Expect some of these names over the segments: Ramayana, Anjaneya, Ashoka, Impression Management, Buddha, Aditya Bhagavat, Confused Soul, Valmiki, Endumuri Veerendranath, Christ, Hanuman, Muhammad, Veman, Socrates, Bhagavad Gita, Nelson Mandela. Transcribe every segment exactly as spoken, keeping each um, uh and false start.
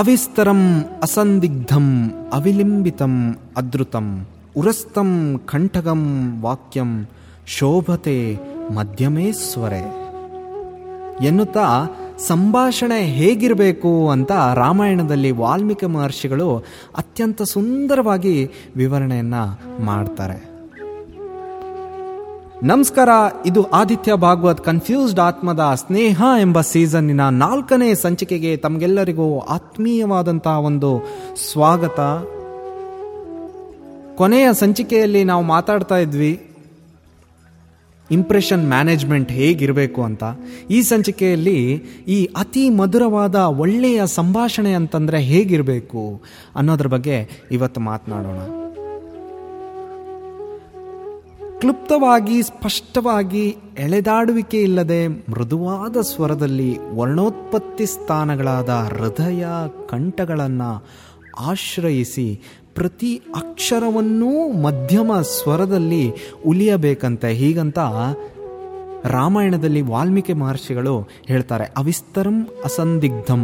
ಅವಿಸ್ತರಂ ಅಸಂದಿಗ್ಧಂ ಅವಿಲಿಂಬಿತಂ ಅದೃತಂ ಉರಸ್ತಂ ಕಂಠಗಂ ವಾಕ್ಯಂ ಶೋಭತೆ ಮಧ್ಯಮೇಶ್ವರೆ ಎನ್ನುತ್ತಾ ಸಂಭಾಷಣೆ ಹೇಗಿರಬೇಕು ಅಂತ ರಾಮಾಯಣದಲ್ಲಿ ವಾಲ್ಮೀಕಿ ಮಹರ್ಷಿಗಳು ಅತ್ಯಂತ ಸುಂದರವಾಗಿ ವಿವರಣೆಯನ್ನು ಮಾಡ್ತಾರೆ. ನಮಸ್ಕಾರ, ಇದು ಆದಿತ್ಯ ಭಾಗವತ್ ಕನ್ಫ್ಯೂಸ್ಡ್ ಆತ್ಮದ ಸ್ನೇಹ ಎಂಬ ಸೀಸನ್ನಿನ ನಾಲ್ಕನೇ ಸಂಚಿಕೆಗೆ ತಮಗೆಲ್ಲರಿಗೂ ಆತ್ಮೀಯವಾದಂಥ ಒಂದು ಸ್ವಾಗತ. ಕೊನೆಯ ಸಂಚಿಕೆಯಲ್ಲಿ ನಾವು ಮಾತಾಡ್ತಾ ಇದ್ವಿ ಇಂಪ್ರೆಷನ್ ಮ್ಯಾನೇಜ್ಮೆಂಟ್ ಹೇಗಿರಬೇಕು ಅಂತ. ಈ ಸಂಚಿಕೆಯಲ್ಲಿ ಈ ಅತಿ ಮಧುರವಾದ ಒಳ್ಳೆಯ ಸಂಭಾಷಣೆ ಅಂತಂದರೆ ಹೇಗಿರಬೇಕು ಅನ್ನೋದ್ರ ಬಗ್ಗೆ ಇವತ್ತು ಮಾತನಾಡೋಣ. ಕ್ಲುಪ್ತವಾಗಿ, ಸ್ಪಷ್ಟವಾಗಿ, ಎಳೆದಾಡುವಿಕೆ ಇಲ್ಲದೆ ಮೃದುವಾದ ಸ್ವರದಲ್ಲಿ ವರ್ಣೋತ್ಪತ್ತಿ ಸ್ಥಾನಗಳಾದ ಹೃದಯ ಕಂಠಗಳನ್ನು ಆಶ್ರಯಿಸಿ ಪ್ರತಿ ಅಕ್ಷರವನ್ನೂ ಮಧ್ಯಮ ಸ್ವರದಲ್ಲಿ ಉಲಿಯಬೇಕಂತೆ. ಹೀಗಂತ ರಾಮಾಯಣದಲ್ಲಿ ವಾಲ್ಮೀಕಿ ಮಹರ್ಷಿಗಳು ಹೇಳ್ತಾರೆ. ಅವಿಸ್ತರಂ ಅಸಂದಿಗ್ಧಂ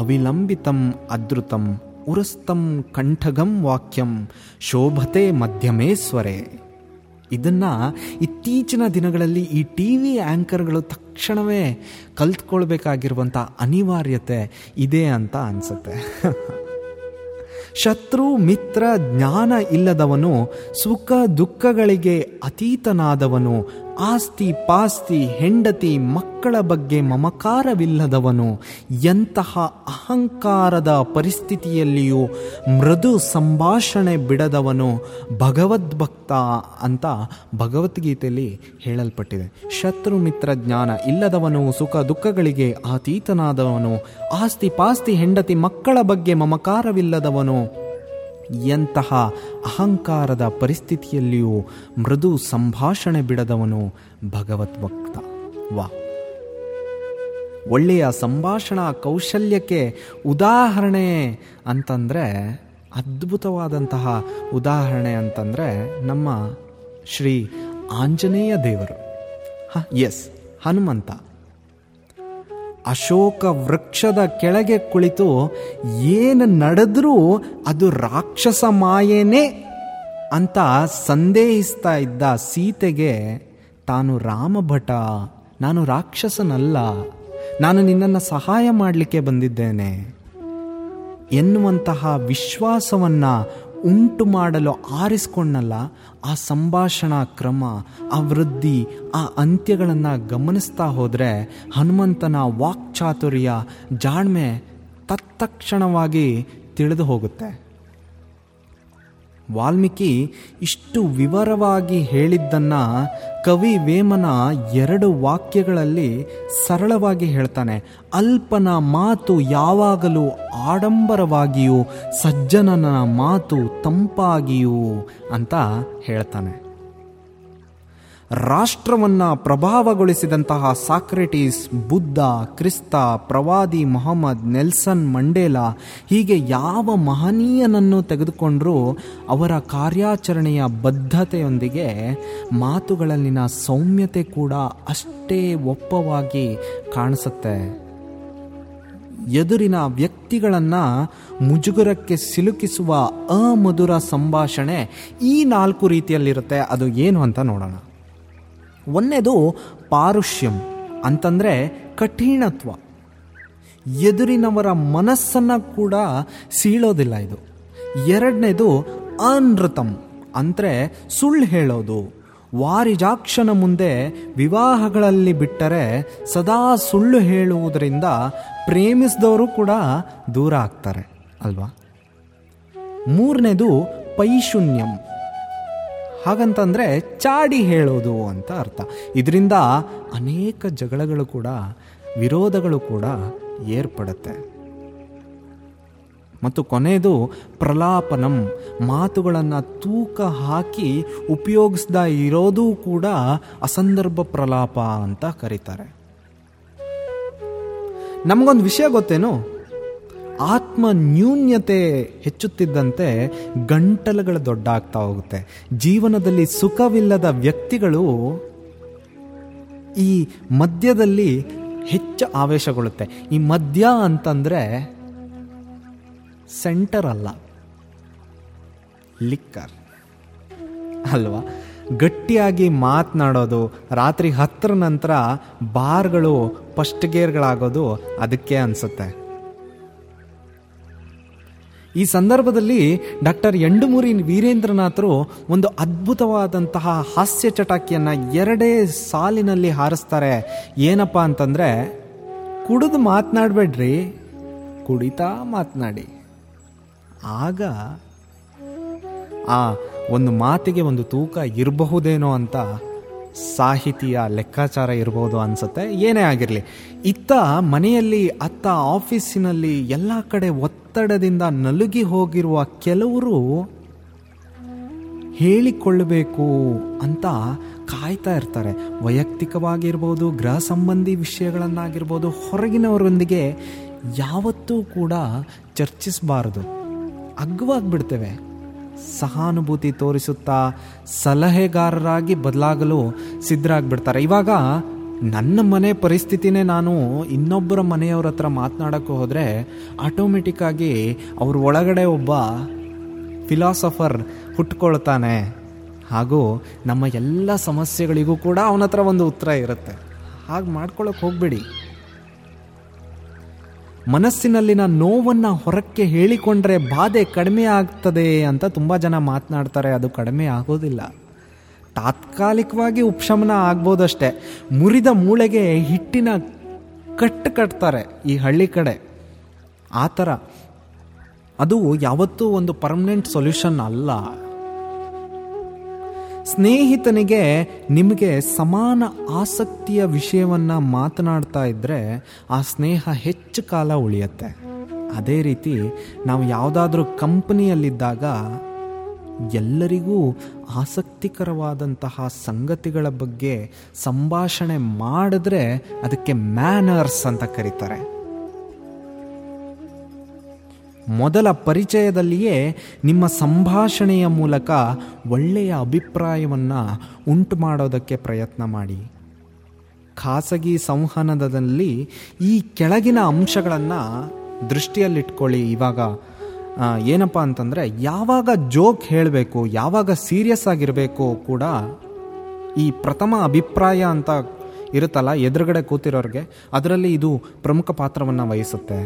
ಅವಿಲಂಬಿತಂ ಅದೃತಂ ಉರಸ್ತಂ ಕಂಠಗಂ ವಾಕ್ಯಂ ಶೋಭತೆ ಮಧ್ಯಮೇಶ್ವರೆ. ಇದನ್ನು ಇತ್ತೀಚಿನ ದಿನಗಳಲ್ಲಿ ಈ ಟಿ ವಿ ಆ್ಯಂಕರ್ಗಳು ತಕ್ಷಣವೇ ಕಲ್ತ್ಕೊಳ್ಬೇಕಾಗಿರುವಂಥ ಅನಿವಾರ್ಯತೆ ಇದೆ ಅಂತ ಅನಿಸುತ್ತೆ. ಶತ್ರು ಮಿತ್ರ ಜ್ಞಾನ ಇಲ್ಲದವನು, ಸುಖ ದುಃಖಗಳಿಗೆ ಅತೀತನಾದವನು, ಆಸ್ತಿ ಪಾಸ್ತಿ ಹೆಂಡತಿ ಮಕ್ಕಳ ಬಗ್ಗೆ ಮಮಕಾರವಿಲ್ಲದವನು, ಎಂತಹ ಅಹಂಕಾರದ ಪರಿಸ್ಥಿತಿಯಲ್ಲಿಯೂ ಮೃದು ಸಂಭಾಷಣೆ ಬಿಡದವನು ಭಗವದ್ಭಕ್ತ ಅಂತ ಭಗವದ್ಗೀತೆಯಲ್ಲಿ ಹೇಳಲ್ಪಟ್ಟಿದೆ. ಶತ್ರು ಮಿತ್ರ ಜ್ಞಾನ ಇಲ್ಲದವನು, ಸುಖ ದುಃಖಗಳಿಗೆ ಅತೀತನಾದವನು, ಆಸ್ತಿ ಪಾಸ್ತಿ ಹೆಂಡತಿ ಮಕ್ಕಳ ಬಗ್ಗೆ ಮಮಕಾರವಿಲ್ಲದವನು, ಎಂತಹ ಅಹಂಕಾರದ ಪರಿಸ್ಥಿತಿಯಲ್ಲಿಯೂ ಮೃದು ಸಂಭಾಷಣೆ ಬಿಡದವನು ಭಗವದ್ಭಕ್ತ. ವಾ, ಒಳ್ಳೆಯ ಸಂಭಾಷಣಾ ಕೌಶಲ್ಯಕ್ಕೆ ಉದಾಹರಣೆ ಅಂತಂದರೆ, ಅದ್ಭುತವಾದಂತಹ ಉದಾಹರಣೆ ಅಂತಂದರೆ ನಮ್ಮ ಶ್ರೀ ಆಂಜನೇಯ ದೇವರು. ಹಾಂ, ಎಸ್, ಹನುಮಂತ ಅಶೋಕ ವೃಕ್ಷದ ಕೆಳಗೆ ಕುಳಿತು ಏನು ನಡೆದರೂ ಅದು ರಾಕ್ಷಸ ಮಾಯೇನೇ ಅಂತ ಸಂದೇಹಿಸ್ತಾ ಇದ್ದ ಸೀತೆಗೆ, ತಾನು ರಾಮಭಟ, ನಾನು ರಾಕ್ಷಸನಲ್ಲ, ನಾನು ನಿನ್ನನ್ನು ಸಹಾಯ ಮಾಡಲಿಕ್ಕೆ ಬಂದಿದ್ದೇನೆ ಎನ್ನುವಂತಹ ವಿಶ್ವಾಸವನ್ನು ಉಂಟು ಮಾಡಲು ಆರಿಸ್ಕೊಂಡಲ್ಲ. ಆ ಸಂಭಾಷಣಾ ಕ್ರಮ, ಆ ವೃದ್ಧಿ, ಆ ಅಂತ್ಯಗಳನ್ನು ಗಮನಿಸ್ತಾ ಹೋದರೆ ಹನುಮಂತನ ವಾಕ್ಚಾತುರ್ಯ, ಜಾಣ್ಮೆ ತತ್ತಕ್ಷಣವಾಗಿ ತಿಳಿದು ಹೋಗುತ್ತೆ. ವಾಲ್ಮೀಕಿ ಇಷ್ಟು ವಿವರವಾಗಿ ಹೇಳಿದ್ದನ್ನು ಕವಿ ವೇಮನ ಎರಡು ವಾಕ್ಯಗಳಲ್ಲಿ ಸರಳವಾಗಿ ಹೇಳ್ತಾನೆ. ಅಲ್ಪನ ಮಾತು ಯಾವಾಗಲೂ ಆಡಂಬರವಾಗಿಯೂ, ಸಜ್ಜನನ ಮಾತು ತಂಪಾಗಿಯೂ ಅಂತ ಹೇಳ್ತಾನೆ. ರಾಷ್ಟ್ರವನ್ನು ಪ್ರಭಾವಗೊಳಿಸಿದಂತಹ ಸಾಕ್ರೆಟೀಸ್, ಬುದ್ಧ, ಕ್ರಿಸ್ತ, ಪ್ರವಾದಿ ಮೊಹಮ್ಮದ್, ನೆಲ್ಸನ್ ಮಂಡೇಲಾ, ಹೀಗೆ ಯಾವ ಮಹನೀಯನನ್ನು ತೆಗೆದುಕೊಂಡರೂ ಅವರ ಕಾರ್ಯಾಚರಣೆಯ ಬದ್ಧತೆಯೊಂದಿಗೆ ಮಾತುಗಳಲ್ಲಿನ ಸೌಮ್ಯತೆ ಕೂಡ ಅಷ್ಟೇ ಒಪ್ಪವಾಗಿ ಕಾಣಿಸುತ್ತೆ. ಎದುರಿನ ವ್ಯಕ್ತಿಗಳನ್ನು ಮುಜುಗರಕ್ಕೆ ಸಿಲುಕಿಸುವ ಅಮಧುರ ಸಂಭಾಷಣೆ ಈ ನಾಲ್ಕು ರೀತಿಯಲ್ಲಿರುತ್ತೆ. ಅದು ಏನು ಅಂತ ನೋಡೋಣ. ಒಂದೇದು ಪಾರುಷ್ಯಂ ಅಂತಂದರೆ ಕಠಿಣತ್ವ. ಎದುರಿನವರ ಮನಸ್ಸನ್ನು ಕೂಡ ಸೀಳೋದಿಲ್ಲ ಇದು. ಎರಡನೇದು ಅನೃತಂ ಅಂದರೆ ಸುಳ್ಳು ಹೇಳೋದು. ವಾರಿಜಾಕ್ಷನ ಮುಂದೆ ವಿವಾಹಗಳಲ್ಲಿ ಬಿಟ್ಟರೆ ಸದಾ ಸುಳ್ಳು ಹೇಳುವುದರಿಂದ ಪ್ರೇಮಿಸಿದವರು ಕೂಡ ದೂರ ಆಗ್ತಾರೆ ಅಲ್ವಾ. ಮೂರನೇದು ಪೈಶೂನ್ಯಂ, ಹಾಗಂತಂದರೆ ಚಾಡಿ ಹೇಳೋದು ಅಂತ ಅರ್ಥ. ಇದರಿಂದ ಅನೇಕ ಜಗಳಗಳು ಕೂಡ, ವಿರೋಧಗಳು ಕೂಡ ಏರ್ಪಡುತ್ತೆ. ಮತ್ತು ಕೊನೆಯದು ಪ್ರಲಾಪನಂ, ಮಾತುಗಳನ್ನು ತೂಕ ಹಾಕಿ ಉಪಯೋಗಿಸದ ಇರೋದೂ ಕೂಡ ಅಸಂದರ್ಭ ಪ್ರಲಾಪ ಅಂತ ಕರೀತಾರೆ. ನಮಗೊಂದು ವಿಷಯ ಗೊತ್ತೇನು? ಆತ್ಮ ನ್ಯೂನ್ಯತೆ ಹೆಚ್ಚುತ್ತಿದ್ದಂತೆ ಗಂಟಲುಗಳು ದೊಡ್ಡಾಗ್ತಾ ಹೋಗುತ್ತೆ. ಜೀವನದಲ್ಲಿ ಸುಖವಿಲ್ಲದ ವ್ಯಕ್ತಿಗಳು ಈ ಮದ್ಯದಲ್ಲಿ ಹೆಚ್ಚು ಆವೇಶಗೊಳ್ಳುತ್ತೆ. ಈ ಮದ್ಯ ಅಂತಂದರೆ ಸೆಂಟರ್ ಅಲ್ಲ, ಲಿಕ್ಕರ್ ಅಲ್ವಾ. ಗಟ್ಟಿಯಾಗಿ ಮಾತನಾಡೋದು, ರಾತ್ರಿ ಹತ್ತರ ನಂತರ ಬಾರ್ಗಳು ಫಸ್ಟ್ ಗೇರ್ಗಳಾಗೋದು ಅದಕ್ಕೆ ಅನಿಸುತ್ತೆ. ಈ ಸಂದರ್ಭದಲ್ಲಿ ಡಾಕ್ಟರ್ ಎಂಡುಮೂರಿ ವೀರೇಂದ್ರನಾಥರು ಒಂದು ಅದ್ಭುತವಾದಂತಹ ಹಾಸ್ಯ ಚಟಾಕಿಯನ್ನು ಎರಡೇ ಸಾಲಿನಲ್ಲಿ ಹಾರಿಸ್ತಾರೆ. ಏನಪ್ಪ ಅಂತಂದರೆ, ಕುಡಿದು ಮಾತನಾಡಬೇಡ್ರಿ, ಕುಡಿತಾ ಮಾತನಾಡಿ. ಆಗ ಆ ಒಂದು ಮಾತಿಗೆ ಒಂದು ತೂಕ ಇರಬಹುದೇನೋ ಅಂತ ಸಾಹಿತಿಯ ಲೆಕ್ಕಾಚಾರ ಇರ್ಬೋದು ಅನಿಸುತ್ತೆ. ಏನೇ ಆಗಿರಲಿ, ಇತ್ತ ಮನೆಯಲ್ಲಿ, ಅತ್ತ ಆಫೀಸಿನಲ್ಲಿ, ಎಲ್ಲ ಕಡೆ ಒತ್ತಡದಿಂದ ನಲುಗಿ ಹೋಗಿರುವ ಕೆಲವರು ಹೇಳಿಕೊಳ್ಳಬೇಕು ಅಂತ ಕಾಯ್ತಾ ಇರ್ತಾರೆ. ವೈಯಕ್ತಿಕವಾಗಿರ್ಬೋದು, ಗೃಹ ಸಂಬಂಧಿ ವಿಷಯಗಳನ್ನಾಗಿರ್ಬೋದು, ಹೊರಗಿನವರೊಂದಿಗೆ ಯಾವತ್ತೂ ಕೂಡ ಚರ್ಚಿಸಬಾರದು. ಅಗ್ಗವಾಗಿಬಿಡ್ತೇವೆ. ಸಹಾನುಭೂತಿ ತೋರಿಸುತ್ತಾ ಸಲಹೆಗಾರರಾಗಿ ಬದಲಾಗಲು ಸಿದ್ಧರಾಗ್ಬಿಡ್ತಾರೆ. ಇವಾಗ ನನ್ನ ಮನೆ ಪರಿಸ್ಥಿತಿನೇ ನಾನು ಇನ್ನೊಬ್ಬರ ಮನೆಯವ್ರ ಹತ್ರ ಮಾತನಾಡೋಕ್ಕೆ ಹೋದರೆ ಆಟೋಮೆಟಿಕ್ಕಾಗಿ ಅವ್ರ ಒಳಗಡೆ ಒಬ್ಬ ಫಿಲಾಸಫರ್ ಹುಟ್ಕೊಳ್ತಾನೆ. ಹಾಗೂ ನಮ್ಮ ಎಲ್ಲ ಸಮಸ್ಯೆಗಳಿಗೂ ಕೂಡ ಅವನ ಹತ್ರ ಒಂದು ಉತ್ತರ ಇರುತ್ತೆ. ಹಾಗೆ ಮಾಡ್ಕೊಳ್ಳೋಕೆ ಹೋಗಬೇಡಿ. ಮನಸ್ಸಿನಲ್ಲಿನ ನೋವನ್ನು ಹೊರಕ್ಕೆ ಹೇಳಿಕೊಂಡ್ರೆ ಬಾಧೆ ಕಡಿಮೆ ಆಗ್ತದೆ ಅಂತ ತುಂಬ ಜನ ಮಾತನಾಡ್ತಾರೆ. ಅದು ಕಡಿಮೆ ಆಗೋದಿಲ್ಲ, ತಾತ್ಕಾಲಿಕವಾಗಿ ಉಪಶಮನ ಆಗ್ಬೋದಷ್ಟೆ. ಮುರಿದ ಮೂಳೆಗೆ ಹಿಟ್ಟಿನ ಕಟ್ಟು ಕಟ್ತಾರೆ ಈ ಹಳ್ಳಿ ಕಡೆ, ಆ ಥರ. ಅದು ಯಾವತ್ತೂ ಒಂದು ಪರ್ಮನೆಂಟ್ ಸೊಲ್ಯೂಷನ್ ಅಲ್ಲ. ಸ್ನೇಹಿತನಿಗೆ ನಿಮಗೆ ಸಮಾನ ಆಸಕ್ತಿಯ ವಿಷಯವನ್ನು ಮಾತನಾಡ್ತಾ ಇದ್ದರೆ ಆ ಸ್ನೇಹ ಹೆಚ್ಚು ಕಾಲ ಉಳಿಯುತ್ತೆ. ಅದೇ ರೀತಿ ನಾವು ಯಾವುದಾದ್ರೂ ಕಂಪನಿಯಲ್ಲಿದ್ದಾಗ ಎಲ್ಲರಿಗೂ ಆಸಕ್ತಿಕರವಾದಂತಹ ಸಂಗತಿಗಳ ಬಗ್ಗೆ ಸಂಭಾಷಣೆ ಮಾಡಿದ್ರೆ ಅದಕ್ಕೆ ಮ್ಯಾನರ್ಸ್ ಅಂತ ಕರೀತಾರೆ. ಮೊದಲ ಪರಿಚಯದಲ್ಲಿಯೇ ನಿಮ್ಮ ಸಂಭಾಷಣೆಯ ಮೂಲಕ ಒಳ್ಳೆಯ ಅಭಿಪ್ರಾಯವನ್ನು ಉಂಟು ಮಾಡೋದಕ್ಕೆ ಪ್ರಯತ್ನ ಮಾಡಿ. ಖಾಸಗಿ ಸಂವಹನದಲ್ಲಿ ಈ ಕೆಳಗಿನ ಅಂಶಗಳನ್ನು ದೃಷ್ಟಿಯಲ್ಲಿಟ್ಕೊಳ್ಳಿ. ಇವಾಗ ಏನಪ್ಪ ಅಂತಂದರೆ, ಯಾವಾಗ ಜೋಕ್ ಹೇಳಬೇಕು, ಯಾವಾಗ ಸೀರಿಯಸ್ ಆಗಿರಬೇಕು ಕೂಡ ಈ ಪ್ರಥಮ ಅಭಿಪ್ರಾಯ ಅಂತ ಇರುತ್ತಲ್ಲ ಎದುರುಗಡೆ ಕೂತಿರೋರಿಗೆ, ಅದರಲ್ಲಿ ಇದು ಪ್ರಮುಖ ಪಾತ್ರವನ್ನು ವಹಿಸುತ್ತೆ.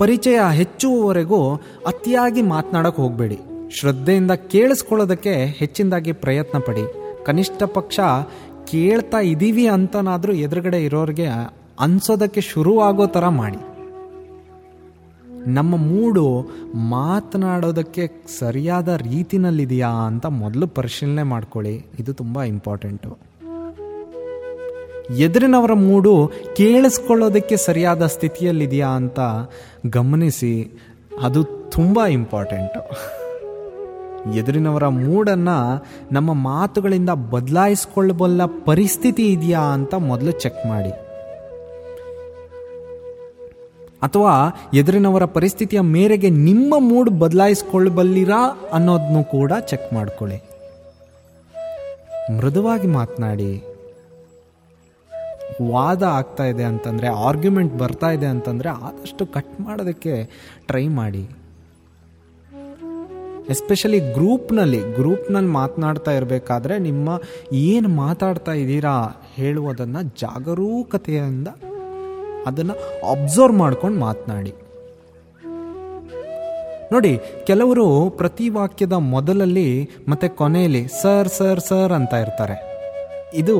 ಪರಿಚಯ ಹೆಚ್ಚುವವರೆಗೂ ಅತಿಯಾಗಿ ಮಾತನಾಡೋಕ್ಕೆ ಹೋಗಬೇಡಿ. ಶ್ರದ್ಧೆಯಿಂದ ಕೇಳಿಸ್ಕೊಳ್ಳೋದಕ್ಕೆ ಹೆಚ್ಚಿನದಾಗಿ ಪ್ರಯತ್ನ ಪಡಿ. ಕನಿಷ್ಠ ಪಕ್ಷ ಕೇಳ್ತಾ ಇದ್ದೀವಿ ಅಂತನಾದರೂ ಎದುರುಗಡೆ ಇರೋರಿಗೆ ಅನಿಸೋದಕ್ಕೆ ಶುರುವಾಗೋ ಥರ ಮಾಡಿ. ನಮ್ಮ ಮೂಡು ಮಾತನಾಡೋದಕ್ಕೆ ಸರಿಯಾದ ರೀತಿನಲ್ಲಿದೆಯಾ ಅಂತ ಮೊದಲು ಪರಿಶೀಲನೆ ಮಾಡ್ಕೊಳ್ಳಿ. ಇದು ತುಂಬ ಇಂಪಾರ್ಟೆಂಟು. ಎದುರಿನವರ ಮೂಡು ಕೇಳಿಸ್ಕೊಳ್ಳೋದಕ್ಕೆ ಸರಿಯಾದ ಸ್ಥಿತಿಯಲ್ಲಿದೆಯಾ ಅಂತ ಗಮನಿಸಿ, ಅದು ತುಂಬ ಇಂಪಾರ್ಟೆಂಟು. ಎದುರಿನವರ ಮೂಡನ್ನು ನಮ್ಮ ಮಾತುಗಳಿಂದ ಬದಲಾಯಿಸ್ಕೊಳ್ಬಲ್ಲ ಪರಿಸ್ಥಿತಿ ಇದೆಯಾ ಅಂತ ಮೊದಲು ಚೆಕ್ ಮಾಡಿ. ಅಥವಾ ಎದುರಿನವರ ಪರಿಸ್ಥಿತಿಯ ಮೇರೆಗೆ ನಿಮ್ಮ ಮೂಡ್ ಬದಲಾಯಿಸ್ಕೊಳ್ಬಲ್ಲಿರಾ ಅನ್ನೋದನ್ನು ಕೂಡ ಚೆಕ್ ಮಾಡ್ಕೊಳ್ಳಿ. ಮೃದುವಾಗಿ ಮಾತನಾಡಿ. ವಾದ ಆಗ್ತಾ ಇದೆ ಅಂತಂದರೆ, ಆರ್ಗ್ಯುಮೆಂಟ್ ಬರ್ತಾ ಇದೆ ಅಂತಂದರೆ ಆದಷ್ಟು ಕಟ್ ಮಾಡೋದಕ್ಕೆ ಟ್ರೈ ಮಾಡಿ. ಎಸ್ಪೆಷಲಿ ಗ್ರೂಪ್ನಲ್ಲಿ ಗ್ರೂಪ್ನಲ್ಲಿ ಮಾತನಾಡ್ತಾ ಇರಬೇಕಾದ್ರೆ ನಿಮ್ಮ ಏನು ಮಾತಾಡ್ತಾ ಇದ್ದೀರಾ ಹೇಳುವುದನ್ನು ಜಾಗರೂಕತೆಯಿಂದ ಅದನ್ನು ಅಬ್ಸರ್ವ್ ಮಾಡ್ಕೊಂಡು ಮಾತನಾಡಿ ನೋಡಿ. ಕೆಲವರು ಪ್ರತಿ ವಾಕ್ಯದ ಮೊದಲಲ್ಲಿ ಮತ್ತು ಕೊನೆಯಲ್ಲಿ ಸರ್ ಸರ್ ಸರ್ ಅಂತ ಇರ್ತಾರೆ. ಇದು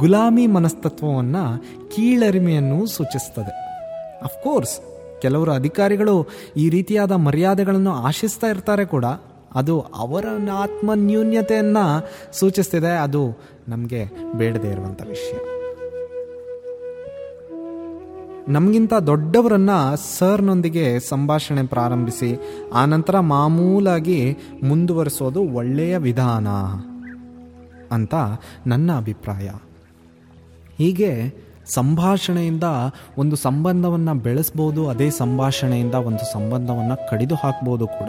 ಗುಲಾಮಿ ಮನಸ್ತತ್ವವನ್ನು, ಕೀಳರಿಮೆಯನ್ನು ಸೂಚಿಸ್ತದೆ. ಅಫ್ಕೋರ್ಸ್ ಕೆಲವರು ಅಧಿಕಾರಿಗಳು ಈ ರೀತಿಯಾದ ಮರ್ಯಾದೆಗಳನ್ನು ಆಶಿಸ್ತಾ ಇರ್ತಾರೆ ಕೂಡ. ಅದು ಅವರ ಆತ್ಮನ್ಯೂನ್ಯತೆಯನ್ನು ಸೂಚಿಸ್ತಿದೆ. ಅದು ನಮಗೆ ಬೇಡದೇ ಇರುವಂಥ ವಿಷಯ. ನಮಗಿಂತ ದೊಡ್ಡವರನ್ನು ಸರ್ನೊಂದಿಗೆ ಸಂಭಾಷಣೆ ಪ್ರಾರಂಭಿಸಿ, ಆನಂತರ ಮಾಮೂಲಾಗಿ ಮುಂದುವರಿಸೋದು ಒಳ್ಳೆಯ ವಿಧಾನ ಅಂತ ನನ್ನ ಅಭಿಪ್ರಾಯ. ಹೀಗೆ ಸಂಭಾಷಣೆಯಿಂದ ಒಂದು ಸಂಬಂಧವನ್ನು ಬೆಳೆಸ್ಬೋದು, ಅದೇ ಸಂಭಾಷಣೆಯಿಂದ ಒಂದು ಸಂಬಂಧವನ್ನು ಕಡಿದು ಹಾಕ್ಬೋದು ಕೂಡ.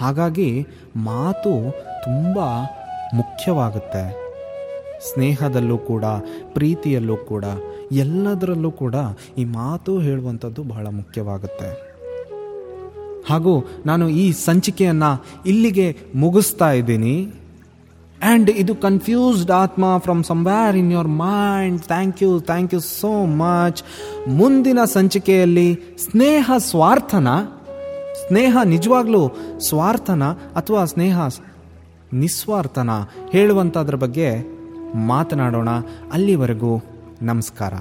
ಹಾಗಾಗಿ ಮಾತು ತುಂಬ ಮುಖ್ಯವಾಗುತ್ತೆ. ಸ್ನೇಹದಲ್ಲೂ ಕೂಡ, ಪ್ರೀತಿಯಲ್ಲೂ ಕೂಡ, ಎಲ್ಲದರಲ್ಲೂ ಕೂಡ ಈ ಮಾತು ಹೇಳುವಂಥದ್ದು ಬಹಳ ಮುಖ್ಯವಾಗುತ್ತೆ. ಹಾಗೂ ನಾನು ಈ ಸಂಚಿಕೆಯನ್ನು ಇಲ್ಲಿಗೆ ಮುಗಿಸ್ತಾ ಇದ್ದೀನಿ. And idu confused atma from somewhere in your mind. Thank you, thank you so much. Mundina sanchikeyalli sneha swarthana, sneha nijavaglu swarthana athwa sneha niswarthana heluvantadra bagge matanadona. Allivaregu namaskara.